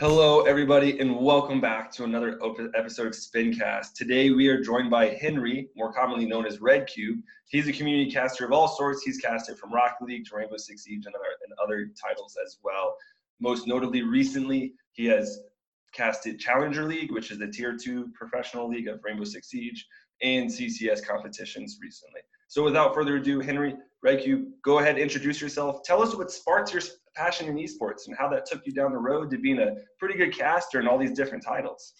Hello, everybody, and welcome back to another episode of SpinCast. Today, we are joined by Henry, more commonly known as RedCube. He's a community caster of all sorts. He's casted from Rocket League to Rainbow Six Siege and other titles as well. Most notably, recently, he has casted Challenger League, which is the Tier 2 professional league of Rainbow Six Siege, and CCS competitions recently. So without further ado, Henry, RedCube, go ahead, introduce yourself. Tell us what sparked your passion in esports and how that took you down the road to being a pretty good caster and all these different titles.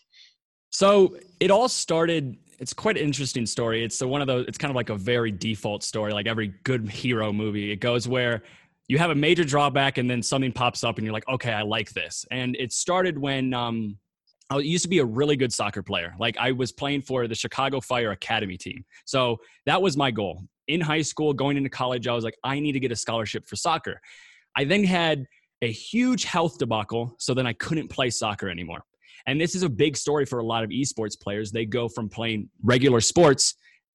So it all started, it's quite an interesting story. It's one of those, it's kind of like a very default story, like every good hero movie. It goes where you have a major drawback and then something pops up and you're like, okay, I like this. And it started when I used to be a really good soccer player. Like I was playing for the Chicago Fire Academy team. So that was my goal. In high school, going into college, I was like, I need to get a scholarship for soccer. I then had a huge health debacle, so then I couldn't play soccer anymore. And this is a big story for a lot of esports players. They go from playing regular sports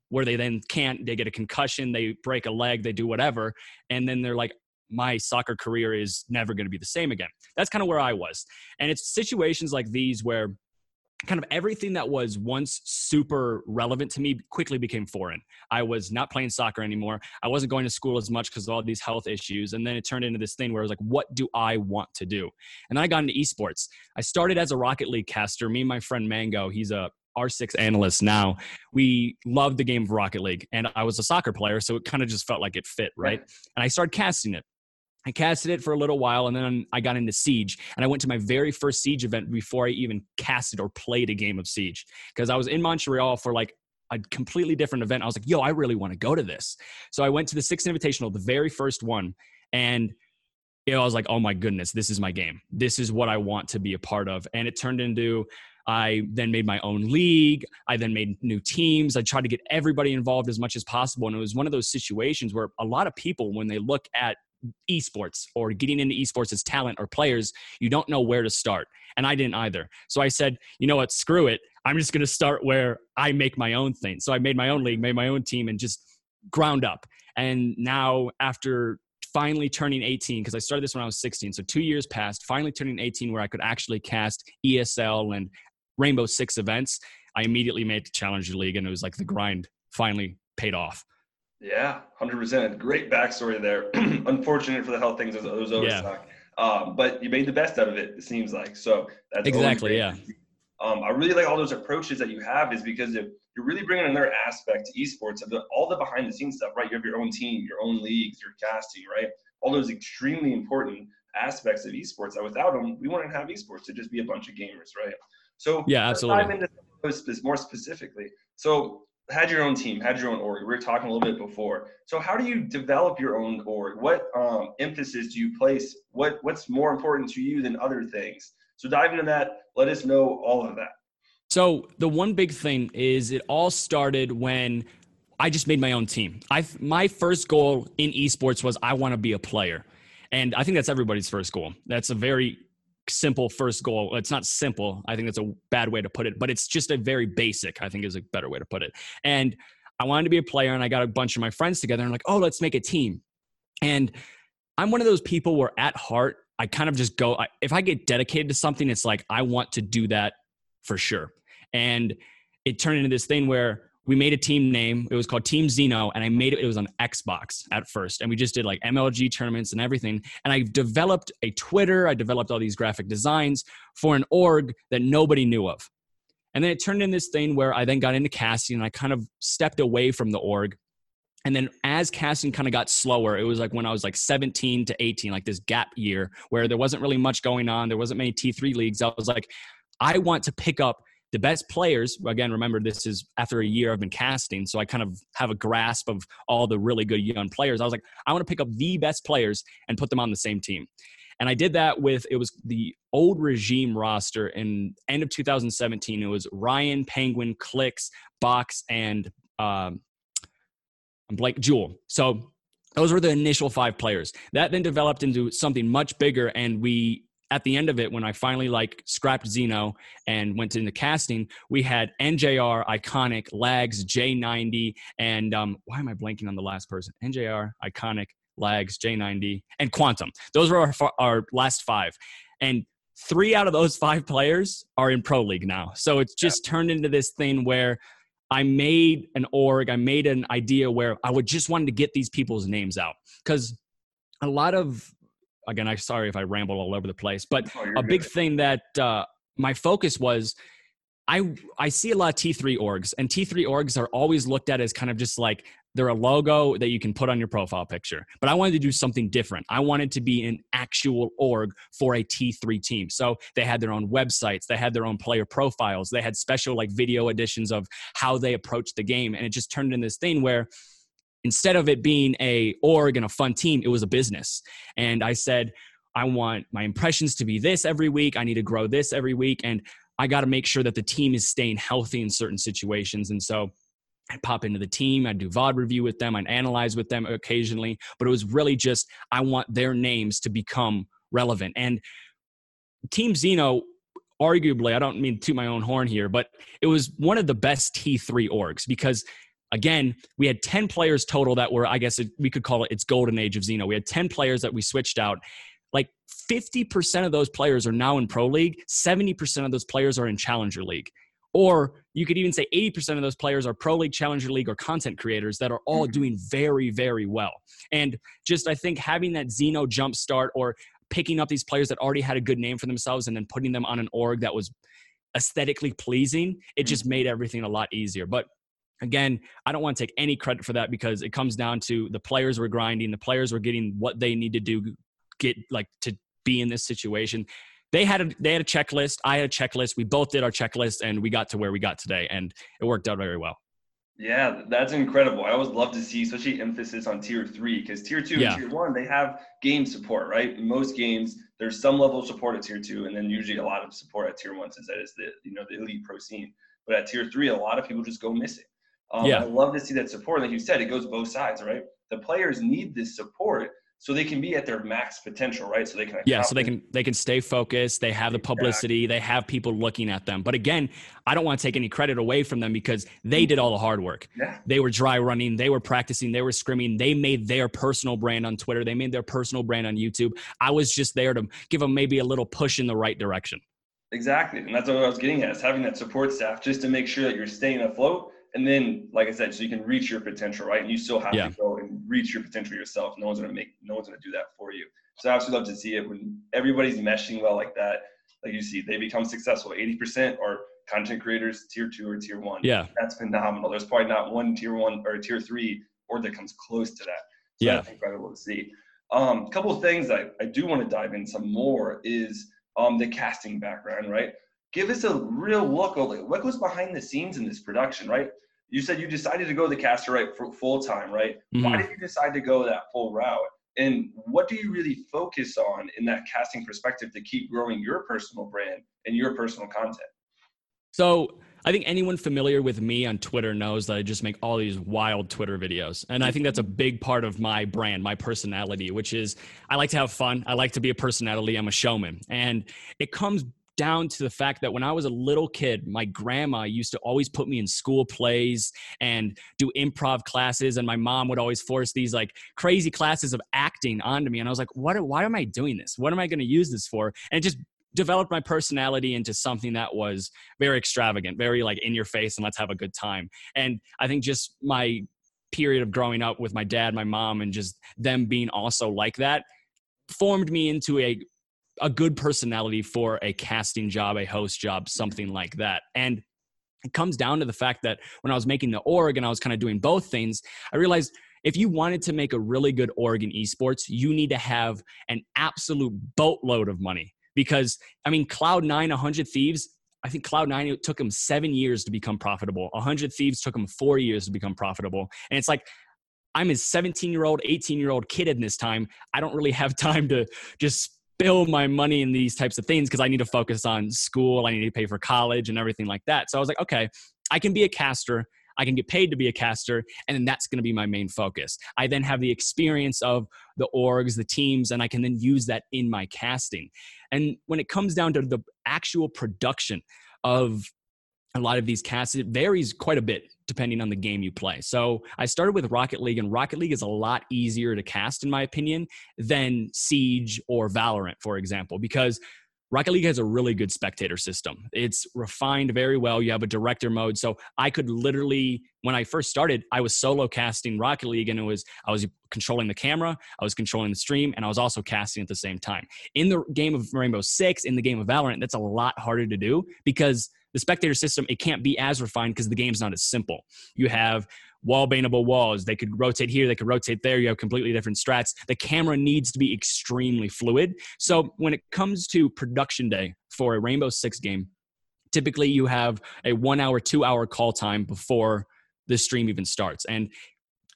where they then can't, they get a concussion, they break a leg, they do whatever, and then they're like, my soccer career is never going to be the same again. That's kind of where I was. And it's situations like these where kind of everything that was once super relevant to me quickly became foreign. I was not playing soccer anymore. I wasn't going to school as much because of all these health issues. And then it turned into this thing where I was like, what do I want to do? And then I got into esports. I started as a Rocket League caster. Me and my friend Mango, he's a R6 analyst now. We loved the game of Rocket League. And I was a soccer player, so it kind of just felt like it fit, right? And I started casting it. I casted it for a little while, and then I got into Siege, and I went to my very first Siege event before I even casted or played a game of Siege, because I was in Montreal for like a completely different event. I was like, yo, I really want to go to this. So I went to the Sixth Invitational, the very first one, and you know, I was like, oh my goodness, this is my game. This is what I want to be a part of. And it turned into, I then made my own league. I then made new teams. I tried to get everybody involved as much as possible, and it was one of those situations where a lot of people, when they look at esports or getting into esports as talent or players, you don't know where to start. And I didn't either. So I said, you know what, screw it. I'm just going to start where I make my own thing. So I made my own league, made my own team, and just ground up. And now after finally turning 18, because I started this when I was 16, so 2 years passed, finally turning 18 where I could actually cast ESL and Rainbow Six events, I immediately made the Challenger League, and it was like the grind finally paid off. Yeah, 100%. Great backstory there. Unfortunate for the health things, as those overstock. But you made the best out of it, it seems like. So that's exactly, yeah. I really like all those approaches that you have, is because if you're really bringing another aspect to esports of all the behind the scenes stuff, right? You have your own team, your own leagues, your casting, right? All those extremely important aspects of esports that without them, we wouldn't have esports. It'd just be a bunch of gamers, right? So yeah, absolutely. Let's dive into those more specifically. So had your own team, had your own org. We were talking a little bit before. So how do you develop your own org? What emphasis do you place? What's more important to you than other things? So dive into that. Let us know all of that. So the one big thing is it all started when I just made my own team. My first goal in esports was I want to be a player. And I think that's everybody's first goal. That's a very simple first goal. It's not simple. I think that's a bad way to put it, but it's just a very basic, I think is a better way to put it. And I wanted to be a player, and I got a bunch of my friends together and I'm like, oh, let's make a team. And I'm one of those people where at heart, I kind of just go, if I get dedicated to something, it's like, I want to do that for sure. And it turned into this thing where we made a team name. It was called Team Zeno, and I made it. It was on Xbox at first, and we just did like MLG tournaments and everything. And I developed a Twitter. I developed all these graphic designs for an org that nobody knew of. And then it turned into this thing where I then got into casting, and I kind of stepped away from the org. And then as casting kind of got slower, it was like when I was like 17 to 18, like this gap year where there wasn't really much going on. There wasn't many T3 leagues. I was like, I want to pick up the best players. Again, remember, this is after a year I've been casting, so I kind of have a grasp of all the really good young players. I was like, I want to pick up the best players and put them on the same team. And I did that with, it was the old regime roster in end of 2017. It was Ryan, Penguin, Clicks, Box, and I'm blank, Jewel. So those were the initial five players. That then developed into something much bigger, and we, at the end of it, when I finally like scrapped Zeno and went into casting, we had NJR, Iconic, Lags, J90, and why am I blanking on the last person? NJR, Iconic, Lags, J90, and Quantum. Those were our last five. And 3 out of those 5 players are in Pro League now. So it's just turned into this thing where I made an org, I made an idea where I would just wanted to get these people's names out. Because a lot of, again, I'm sorry if I ramble all over the place, but a big thing that my focus was, I see a lot of T3 orgs, and T3 orgs are always looked at as kind of just like, they're a logo that you can put on your profile picture. But I wanted to do something different. I wanted to be an actual org for a T3 team. So they had their own websites. They had their own player profiles. They had special like video editions of how they approached the game. And it just turned into this thing where instead of it being a org and a fun team, it was a business. And I said, I want my impressions to be this every week. I need to grow this every week. And I got to make sure that the team is staying healthy in certain situations. And so I'd pop into the team, I'd do VOD review with them, I'd analyze with them occasionally, but it was really just, I want their names to become relevant. And Team Zeno, arguably, I don't mean to toot my own horn here, but it was one of the best T3 orgs because, again, we had 10 players total that were, I guess we could call it its golden age of Zeno. We had 10 players that we switched out. Like 50% of those players are now in Pro League, 70% of those players are in Challenger League. Or you could even say 80% of those players are Pro League, Challenger League, or content creators that are all doing very, very well. And just I think having that Zeno jumpstart or picking up these players that already had a good name for themselves and then putting them on an org that was aesthetically pleasing, it just made everything a lot easier. But again, I don't want to take any credit for that because it comes down to the players were grinding, the players were getting what they need to do get like to be in this situation. They had a checklist. I had a checklist. We both did our checklist, and we got to where we got today, and it worked out very well. Yeah, that's incredible. I always love to see, especially emphasis on Tier 3, because Tier 2 and Tier 1, they have game support, right? In most games, there's some level of support at Tier 2, and then usually a lot of support at Tier 1, since that is the, you know, the elite pro scene. But at Tier 3, a lot of people just go missing. I love to see that support. Like you said, it goes both sides, right? The players need this support so they can be at their max potential, right? So they can so they can stay focused. They have the publicity. They have people looking at them. But again, I don't want to take any credit away from them because they did all the hard work. Yeah. They were dry running. They were practicing. They were scrimming. They made their personal brand on Twitter. They made their personal brand on YouTube. I was just there to give them maybe a little push in the right direction. Exactly, and that's what I was getting at, is having that support staff just to make sure that you're staying afloat. And then, like I said, so you can reach your potential, right? And you still have to go and reach your potential yourself. No one's gonna do that for you. So I absolutely love to see it when everybody's meshing well like that. Like you see, they become successful. 80% are content creators, Tier 2 or Tier 1. Yeah, that's phenomenal. There's probably not one Tier 1 or Tier 3 or that comes close to that. So I think I will see. A couple of things I do want to dive in some more is the casting background, right? Give us a real look at what goes behind the scenes in this production, right? You said you decided to go the caster right for full time, right? Mm-hmm. Why did you decide to go that full route? And what do you really focus on in that casting perspective to keep growing your personal brand and your personal content? So I think anyone familiar with me on Twitter knows that I just make all these wild Twitter videos. And I think that's a big part of my brand, my personality, which is I like to have fun. I like to be a personality. I'm a showman. And it comes down to the fact that when I was a little kid, my grandma used to always put me in school plays and do improv classes. And my mom would always force these like crazy classes of acting onto me. And I was like, why am I doing this? What am I going to use this for? And it just developed my personality into something that was very extravagant, very like in your face and let's have a good time. And I think just my period of growing up with my dad, my mom, and just them being also like that formed me into a good personality for a casting job, a host job, something like that. And it comes down to the fact that when I was making the org and I was kind of doing both things, I realized if you wanted to make a really good org in esports, you need to have an absolute boatload of money because, I mean, Cloud9, 100 Thieves, I think Cloud9, it took them 7 years to become profitable. 100 Thieves took them 4 years to become profitable. And it's like, I'm a 17-year-old, 18-year-old kid in this time. I don't really have time to just build my money in these types of things because I need to focus on school. I need to pay for college and everything like that. So I was like, okay, I can be a caster. I can get paid to be a caster. And then that's going to be my main focus. I then have the experience of the orgs, the teams, and I can then use that in my casting. And when it comes down to the actual production of a lot of these casts, it varies quite a bit depending on the game you play. So I started with Rocket League, and Rocket League is a lot easier to cast, in my opinion, than Siege or Valorant, for example, because Rocket League has a really good spectator system. It's refined very well. You have a director mode. So I could literally, when I first started, I was solo casting Rocket League, and I was controlling the camera, I was controlling the stream, and I was also casting at the same time. In the game of Rainbow Six, in the game of Valorant, that's a lot harder to do because the spectator system, it can't be as refined because the game's not as simple. You have wall-baneable walls. They could rotate here. They could rotate there. You have completely different strats. The camera needs to be extremely fluid. So when it comes to production day for a Rainbow Six game, typically you have a 1 hour, 2 hour call time before the stream even starts. And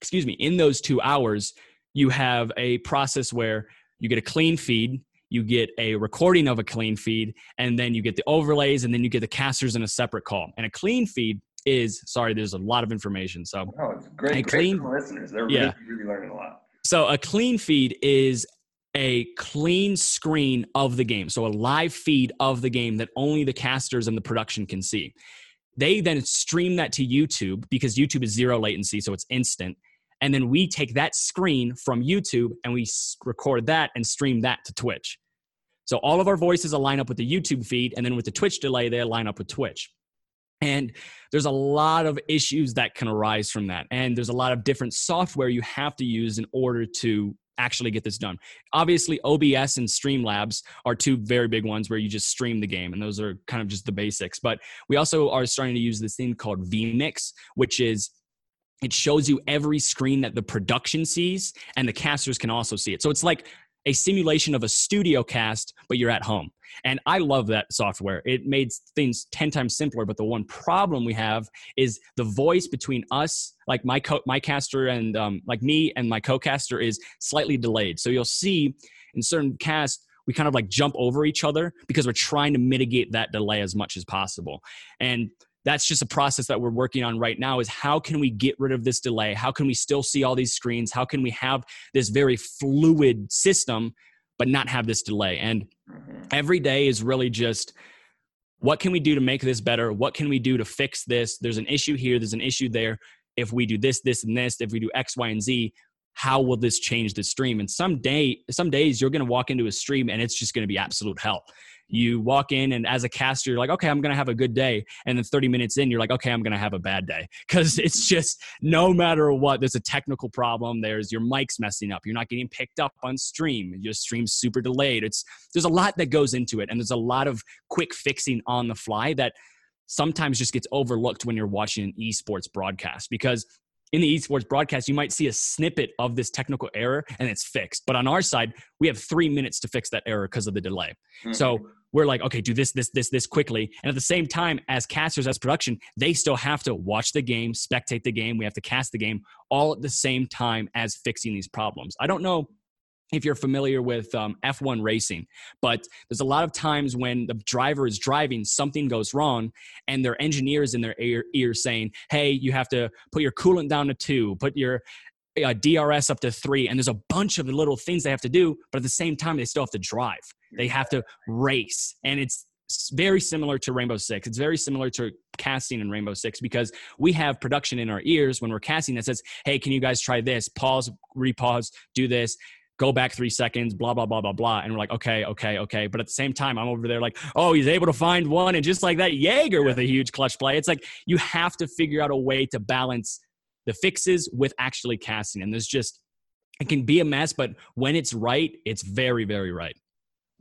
excuse me, in those 2 hours, you have a process where you get a clean feed, you get a recording of a clean feed, and then you get the overlays, and then you get the casters in a separate call. And a clean feed is, sorry, there's a lot of information. So it's great for listeners. They're really learning a lot. So a clean feed is a clean screen of the game. So a live feed of the game that only the casters and the production can see. They then stream that to YouTube because YouTube is zero latency, so it's instant. And then we take that screen from YouTube and we record that and stream that to Twitch. So all of our voices align up with the YouTube feed, and then with the Twitch delay, they align up with Twitch. And there's a lot of issues that can arise from that. And there's a lot of different software you have to use in order to actually get this done. Obviously, OBS and Streamlabs are two very big ones where you just stream the game, and those are kind of just the basics. But we also are starting to use this thing called VMix, which is, it shows you every screen that the production sees, and the casters can also see it. So it's like a simulation of a studio cast, but you're at home. And I love that software. It made things 10 times simpler, but the one problem we have is the voice between us, like my caster and like me and my co-caster is slightly delayed. So you'll see in certain casts, we kind of like jump over each other because we're trying to mitigate that delay as much as possible. And that's just a process that we're working on right now, is how can we get rid of this delay? How can we still see all these screens? How can we have this very fluid system, but not have this delay? And every day is really just, what can we do to make this better? What can we do to fix this? There's an issue here. There's an issue there. If we do this, this, and this, if we do X, Y, and Z, how will this change the stream? And some days you're going to walk into a stream and it's just going to be absolute hell. You walk in and as a caster, you're like, okay, I'm going to have a good day. And then 30 minutes in, you're like, okay, I'm going to have a bad day. Because it's just, no matter what, there's a technical problem. There's your mic's messing up. You're not getting picked up on stream. Your stream's super delayed. There's a lot that goes into it. And there's a lot of quick fixing on the fly that sometimes just gets overlooked when you're watching an esports broadcast. Because in the esports broadcast, you might see a snippet of this technical error and it's fixed. But on our side, we have 3 minutes to fix that error because of the delay. So we're like, okay, do this quickly. And at the same time, as casters, as production, they still have to watch the game, spectate the game. We have to cast the game all at the same time as fixing these problems. I don't know if you're familiar with F1 racing, but there's a lot of times when the driver is driving, something goes wrong, and their engineer is in their ear saying, hey, you have to put your coolant down to 2, put your DRS up to 3, and there's a bunch of little things they have to do, but at the same time, they still have to drive. They have to race, and it's very similar to Rainbow Six. It's very similar to casting in Rainbow Six because we have production in our ears when we're casting that says, hey, can you guys try this? Pause, repause, do this. Go back 3 seconds, blah, blah, blah, blah, blah. And we're like, okay. But at the same time, I'm over there like, oh, he's able to find one. And just like that, Jaeger with a huge clutch play. It's like you have to figure out a way to balance the fixes with actually casting. And there's just, it can be a mess, but when it's right, it's very, very right.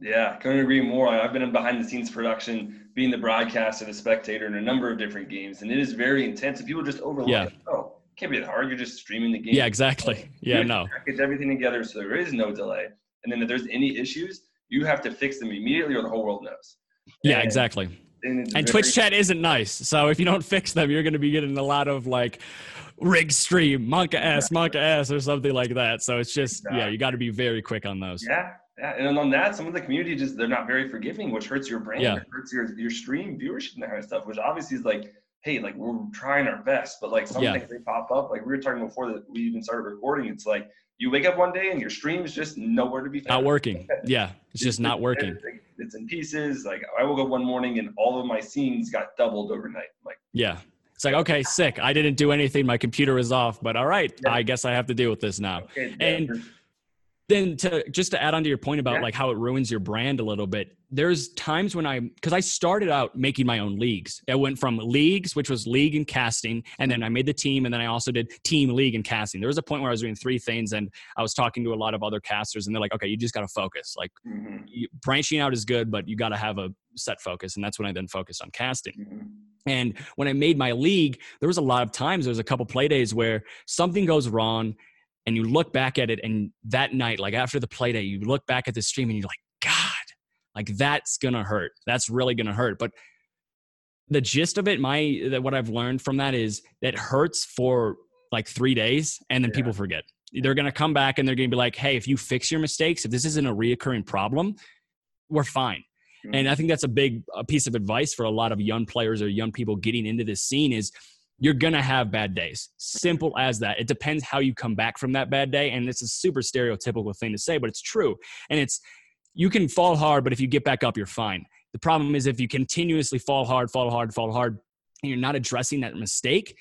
Yeah, couldn't agree more. I've been in behind-the-scenes production, being the broadcaster, the spectator in a number of different games. And it is very intense. And people just overlook it. Oh, can't be that hard. You're just streaming the game. Yeah, exactly. Yeah, no. Package everything together so there is no delay. And then if there's any issues, you have to fix them immediately or the whole world knows. Yeah, and, exactly. And Twitch chat isn't nice. So if you don't fix them, you're going to be getting a lot of like rig stream, monka ass or something like that. So it's just, yeah, you got to be very quick on those. Yeah. And on that, some of the community just, they're not very forgiving, which hurts your brand. It hurts your stream viewership and that kind of stuff, which obviously is like, hey, like we're trying our best, but like some things they pop up. Like we were talking before that we even started recording. It's like you wake up one day and your stream is just nowhere to be found. Not working. Yeah, it's just not working. It's in pieces. Like I woke up one morning and all of my scenes got doubled overnight. Like it's like, okay, sick. I didn't do anything. My computer is off, but all right, I guess I have to deal with this now. Okay, and then to just to add on to your point about like how it ruins your brand a little bit, there's times when I started out making my own leagues. I went from leagues, which was league and casting, and then I made the team, and then I also did team, league, and casting. There was a point where I was doing three things, and I was talking to a lot of other casters, and they're like, okay, you just got to focus. Like branching out is good, but you got to have a set focus. And that's when I then focused on casting. And when I made my league, there was a lot of times, there was a couple play days where something goes wrong, and you look back at it, and that night, like after the play day, you look back at the stream and you're like, God, like that's going to hurt. That's really going to hurt. But the gist of it, what I've learned from that is that hurts for like 3 days, and then people forget. They're going to come back and they're going to be like, hey, if you fix your mistakes, if this isn't a reoccurring problem, we're fine. And I think that's a piece of advice for a lot of young players or young people getting into this scene is, you're going to have bad days. Simple as that. It depends how you come back from that bad day. And it's a super stereotypical thing to say, but it's true. And you can fall hard, but if you get back up, you're fine. The problem is if you continuously fall hard, and you're not addressing that mistake,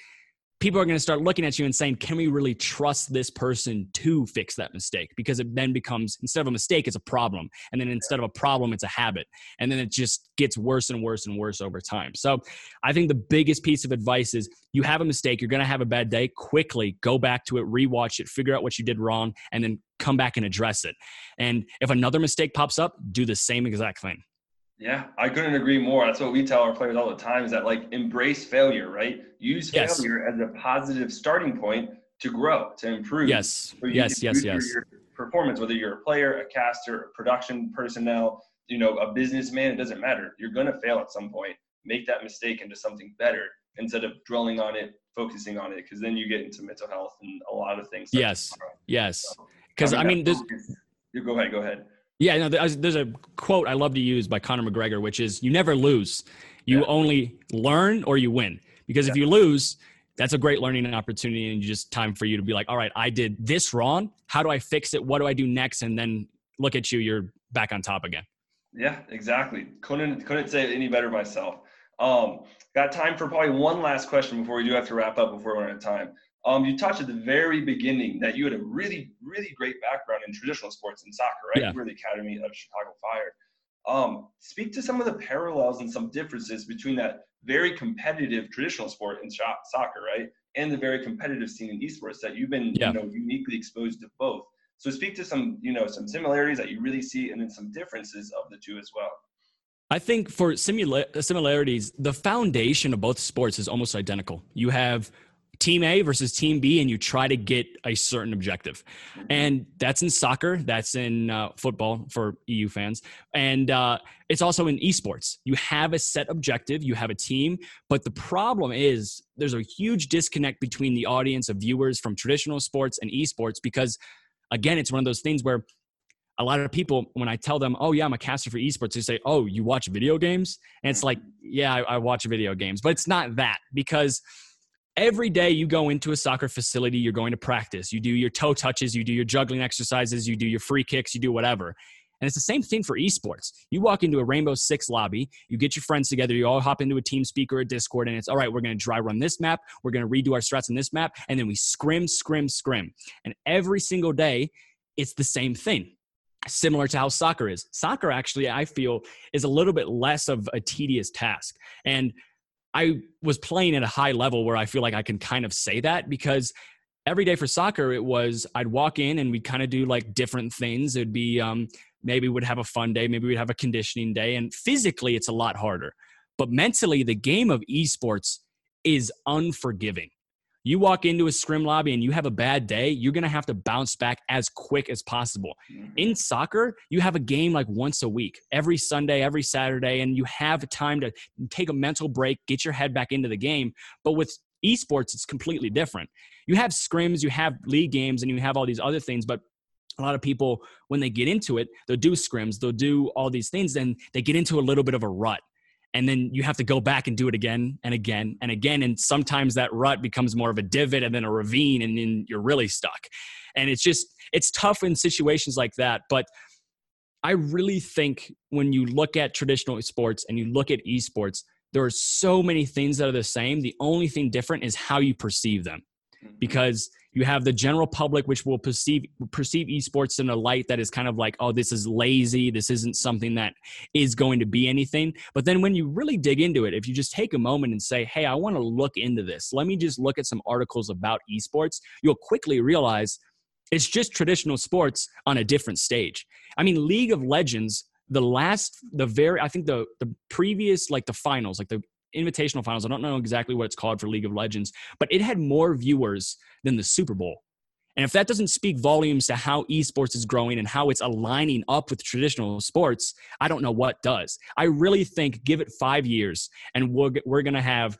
people are going to start looking at you and saying, can we really trust this person to fix that mistake? Because it then becomes, instead of a mistake, it's a problem. And then instead of a problem, it's a habit. And then it just gets worse and worse and worse over time. So I think the biggest piece of advice is, you have a mistake, you're going to have a bad day, quickly go back to it, rewatch it, figure out what you did wrong, and then come back and address it. And if another mistake pops up, do the same exact thing. Yeah, I couldn't agree more. That's what we tell our players all the time, is that like embrace failure, right? Use failure as a positive starting point to grow, to improve. Your performance, whether you're a player, a caster, a production personnel, a businessman, it doesn't matter. You're going to fail at some point. Make that mistake into something better instead of dwelling on it, focusing on it, because then you get into mental health and a lot of things. Because go ahead. Yeah, no, there's a quote I love to use by Conor McGregor, which is, you never lose. You only learn or you win. Because if you lose, that's a great learning opportunity, and just time for you to be like, all right, I did this wrong. How do I fix it? What do I do next? And then look at you, you're back on top again. Yeah, exactly. Couldn't say it any better myself. Got time for probably one last question before we do have to wrap up, before we're out of time. You touched at the very beginning that you had a really, really great background in traditional sports and soccer, right? Yeah. You were the Academy of Chicago Fire. Speak to some of the parallels and some differences between that very competitive traditional sport and soccer, right? And the very competitive scene in esports that you've been, uniquely exposed to both. So speak to some, some similarities that you really see, and then some differences of the two as well. I think for similarities, the foundation of both sports is almost identical. You have Team A versus Team B, and you try to get a certain objective. And that's in soccer, that's in football for EU fans. And it's also in esports. You have a set objective, you have a team, but the problem is there's a huge disconnect between the audience of viewers from traditional sports and esports, because again, it's one of those things where a lot of people, when I tell them, oh yeah, I'm a caster for esports, they say, oh, you watch video games? And it's like, yeah, I watch video games, but it's not that, because every day you go into a soccer facility, you're going to practice. You do your toe touches, you do your juggling exercises, you do your free kicks, you do whatever. And it's the same thing for esports. You walk into a Rainbow Six lobby, you get your friends together, you all hop into a TeamSpeak or a Discord, and it's, all right, we're going to dry run this map, we're going to redo our strats in this map, and then we scrim. And every single day, it's the same thing. Similar to how soccer is. Soccer actually, I feel, is a little bit less of a tedious task. And I was playing at a high level where I feel like I can kind of say that, because every day for soccer, it was, I'd walk in and we'd kind of do like different things. It'd be maybe we'd have a fun day, maybe we'd have a conditioning day, and physically it's a lot harder. But mentally, the game of esports is unforgiving. You walk into a scrim lobby and you have a bad day, you're going to have to bounce back as quick as possible. In soccer, you have a game like once a week, every Sunday, every Saturday, and you have time to take a mental break, get your head back into the game. But with esports, it's completely different. You have scrims, you have league games, and you have all these other things, but a lot of people, when they get into it, they'll do scrims, they'll do all these things, then they get into a little bit of a rut. And then you have to go back and do it again and again and again. And sometimes that rut becomes more of a divot and then a ravine, and then you're really stuck. And it's just, it's tough in situations like that. But I really think when you look at traditional sports and you look at esports, there are so many things that are the same. The only thing different is how you perceive them, because You have the general public, which will perceive esports in a light that is kind of like, oh, this is lazy. This isn't something that is going to be anything. But then when you really dig into it, if you just take a moment and say, hey, I want to look into this. Let me just look at some articles about esports. You'll quickly realize it's just traditional sports on a different stage. I mean, League of Legends, the finals, like the invitational finals, I don't know exactly what it's called for League of Legends, but it had more viewers than the Super Bowl. And if that doesn't speak volumes to how esports is growing and how it's aligning up with traditional sports, I don't know what does. I really think give it 5 years and we're going to have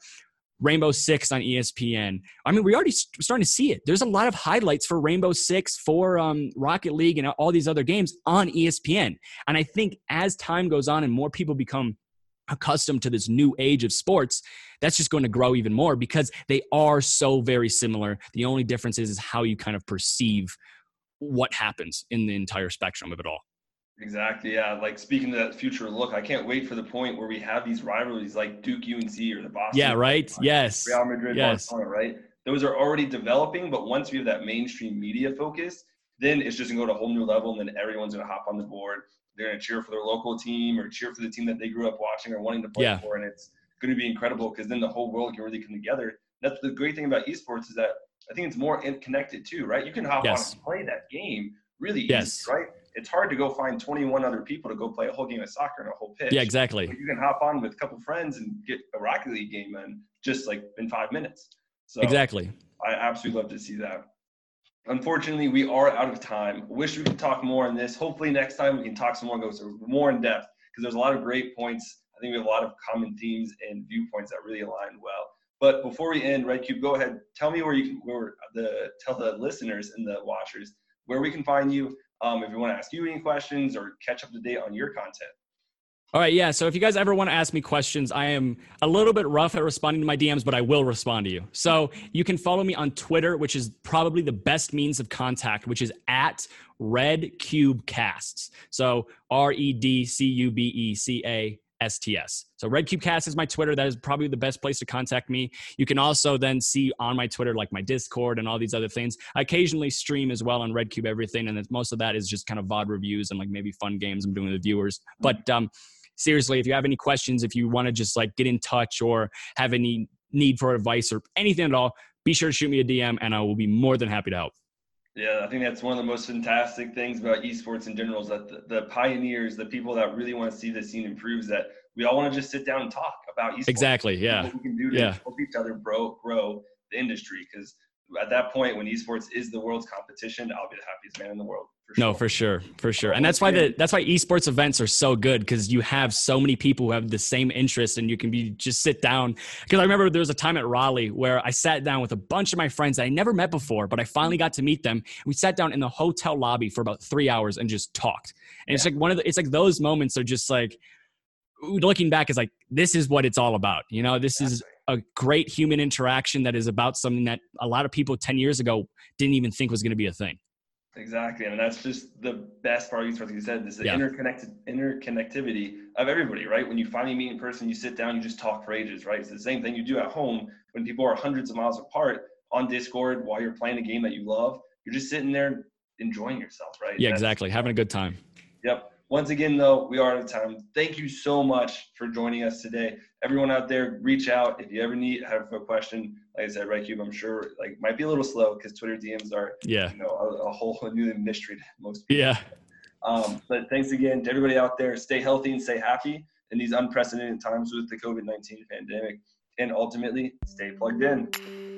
Rainbow Six on ESPN. I mean, we're already starting to see it. There's a lot of highlights for Rainbow Six, for Rocket League, and all these other games on ESPN. And I think as time goes on and more people become accustomed to this new age of sports, that's just going to grow even more because they are so very similar. The only difference is how you kind of perceive what happens in the entire spectrum of it all. Exactly, yeah. Like, speaking to that future look, I can't wait for the point where we have these rivalries like Duke UNC or the Boston. Yeah, right? Yes. Real Madrid, yes. Barcelona, right? Those are already developing, but once we have that mainstream media focus, then it's just going to go to a whole new level, and then everyone's going to hop on the board. They're going to cheer for their local team or cheer for the team that they grew up watching or wanting to play for, and it's going to be incredible because then the whole world can really come together. That's the great thing about esports, is that I think it's more connected too, right? You can hop on and play that game really easy, right? It's hard to go find 21 other people to go play a whole game of soccer and a whole pitch. Yeah, exactly. But you can hop on with a couple friends and get a Rocket League game in just like in 5 minutes. So exactly. I absolutely love to see that. Unfortunately, we are out of time. Wish we could talk more on this. Hopefully next time we can talk some more, go more in depth, because there's a lot of great points. I think we have a lot of common themes and viewpoints that really align well. But before we end, RedCube, go ahead. Tell me tell the listeners and the watchers where we can find you. If you want to ask you any questions or catch up to date on your content. All right. Yeah. So if you guys ever want to ask me questions, I am a little bit rough at responding to my DMs, but I will respond to you. So you can follow me on Twitter, which is probably the best means of contact, which is at RedCubeCasts. So RedCubeCasts. So RedCubeCast is my Twitter. That is probably the best place to contact me. You can also then see on my Twitter, like my Discord and all these other things. I occasionally stream as well on RedCube everything. And most of that is just kind of VOD reviews and like maybe fun games I'm doing with viewers. But seriously, if you have any questions, if you want to just like get in touch or have any need for advice or anything at all, be sure to shoot me a DM and I will be more than happy to help. Yeah, I think that's one of the most fantastic things about esports in general, is that the pioneers, the people that really want to see the scene improve, is that we all want to just sit down and talk about esports. Exactly, yeah. What we can do to help each other grow the industry, because at that point, when esports is the world's competition, I'll be the happiest man in the world. For sure. No, for sure. And that's why esports events are so good, because you have so many people who have the same interest and you can be just sit down. Because I remember there was a time at Raleigh where I sat down with a bunch of my friends that I never met before, but I finally got to meet them. We sat down in the hotel lobby for about 3 hours and just talked. And it's like it's like those moments are just like, looking back is like, this is what it's all about. You know, this is a great human interaction that is about something that a lot of people 10 years ago didn't even think was going to be a thing. Exactly. And that's just the best part of esports. Like you said, this interconnectivity of everybody, right? When you finally meet in person, you sit down, you just talk for ages, right? It's the same thing you do at home when people are hundreds of miles apart on Discord while you're playing a game that you love. You're just sitting there enjoying yourself, right? Yeah, exactly. Having a good time. Yep. Once again, though, we are out of time. Thank you so much for joining us today. Everyone out there, reach out if you ever have a question. Like I said, RedCube, I'm sure like might be a little slow because Twitter DMs are a whole new mystery to most people. Yeah. But thanks again to everybody out there. Stay healthy and stay happy in these unprecedented times with the COVID-19 pandemic. And ultimately, stay plugged in.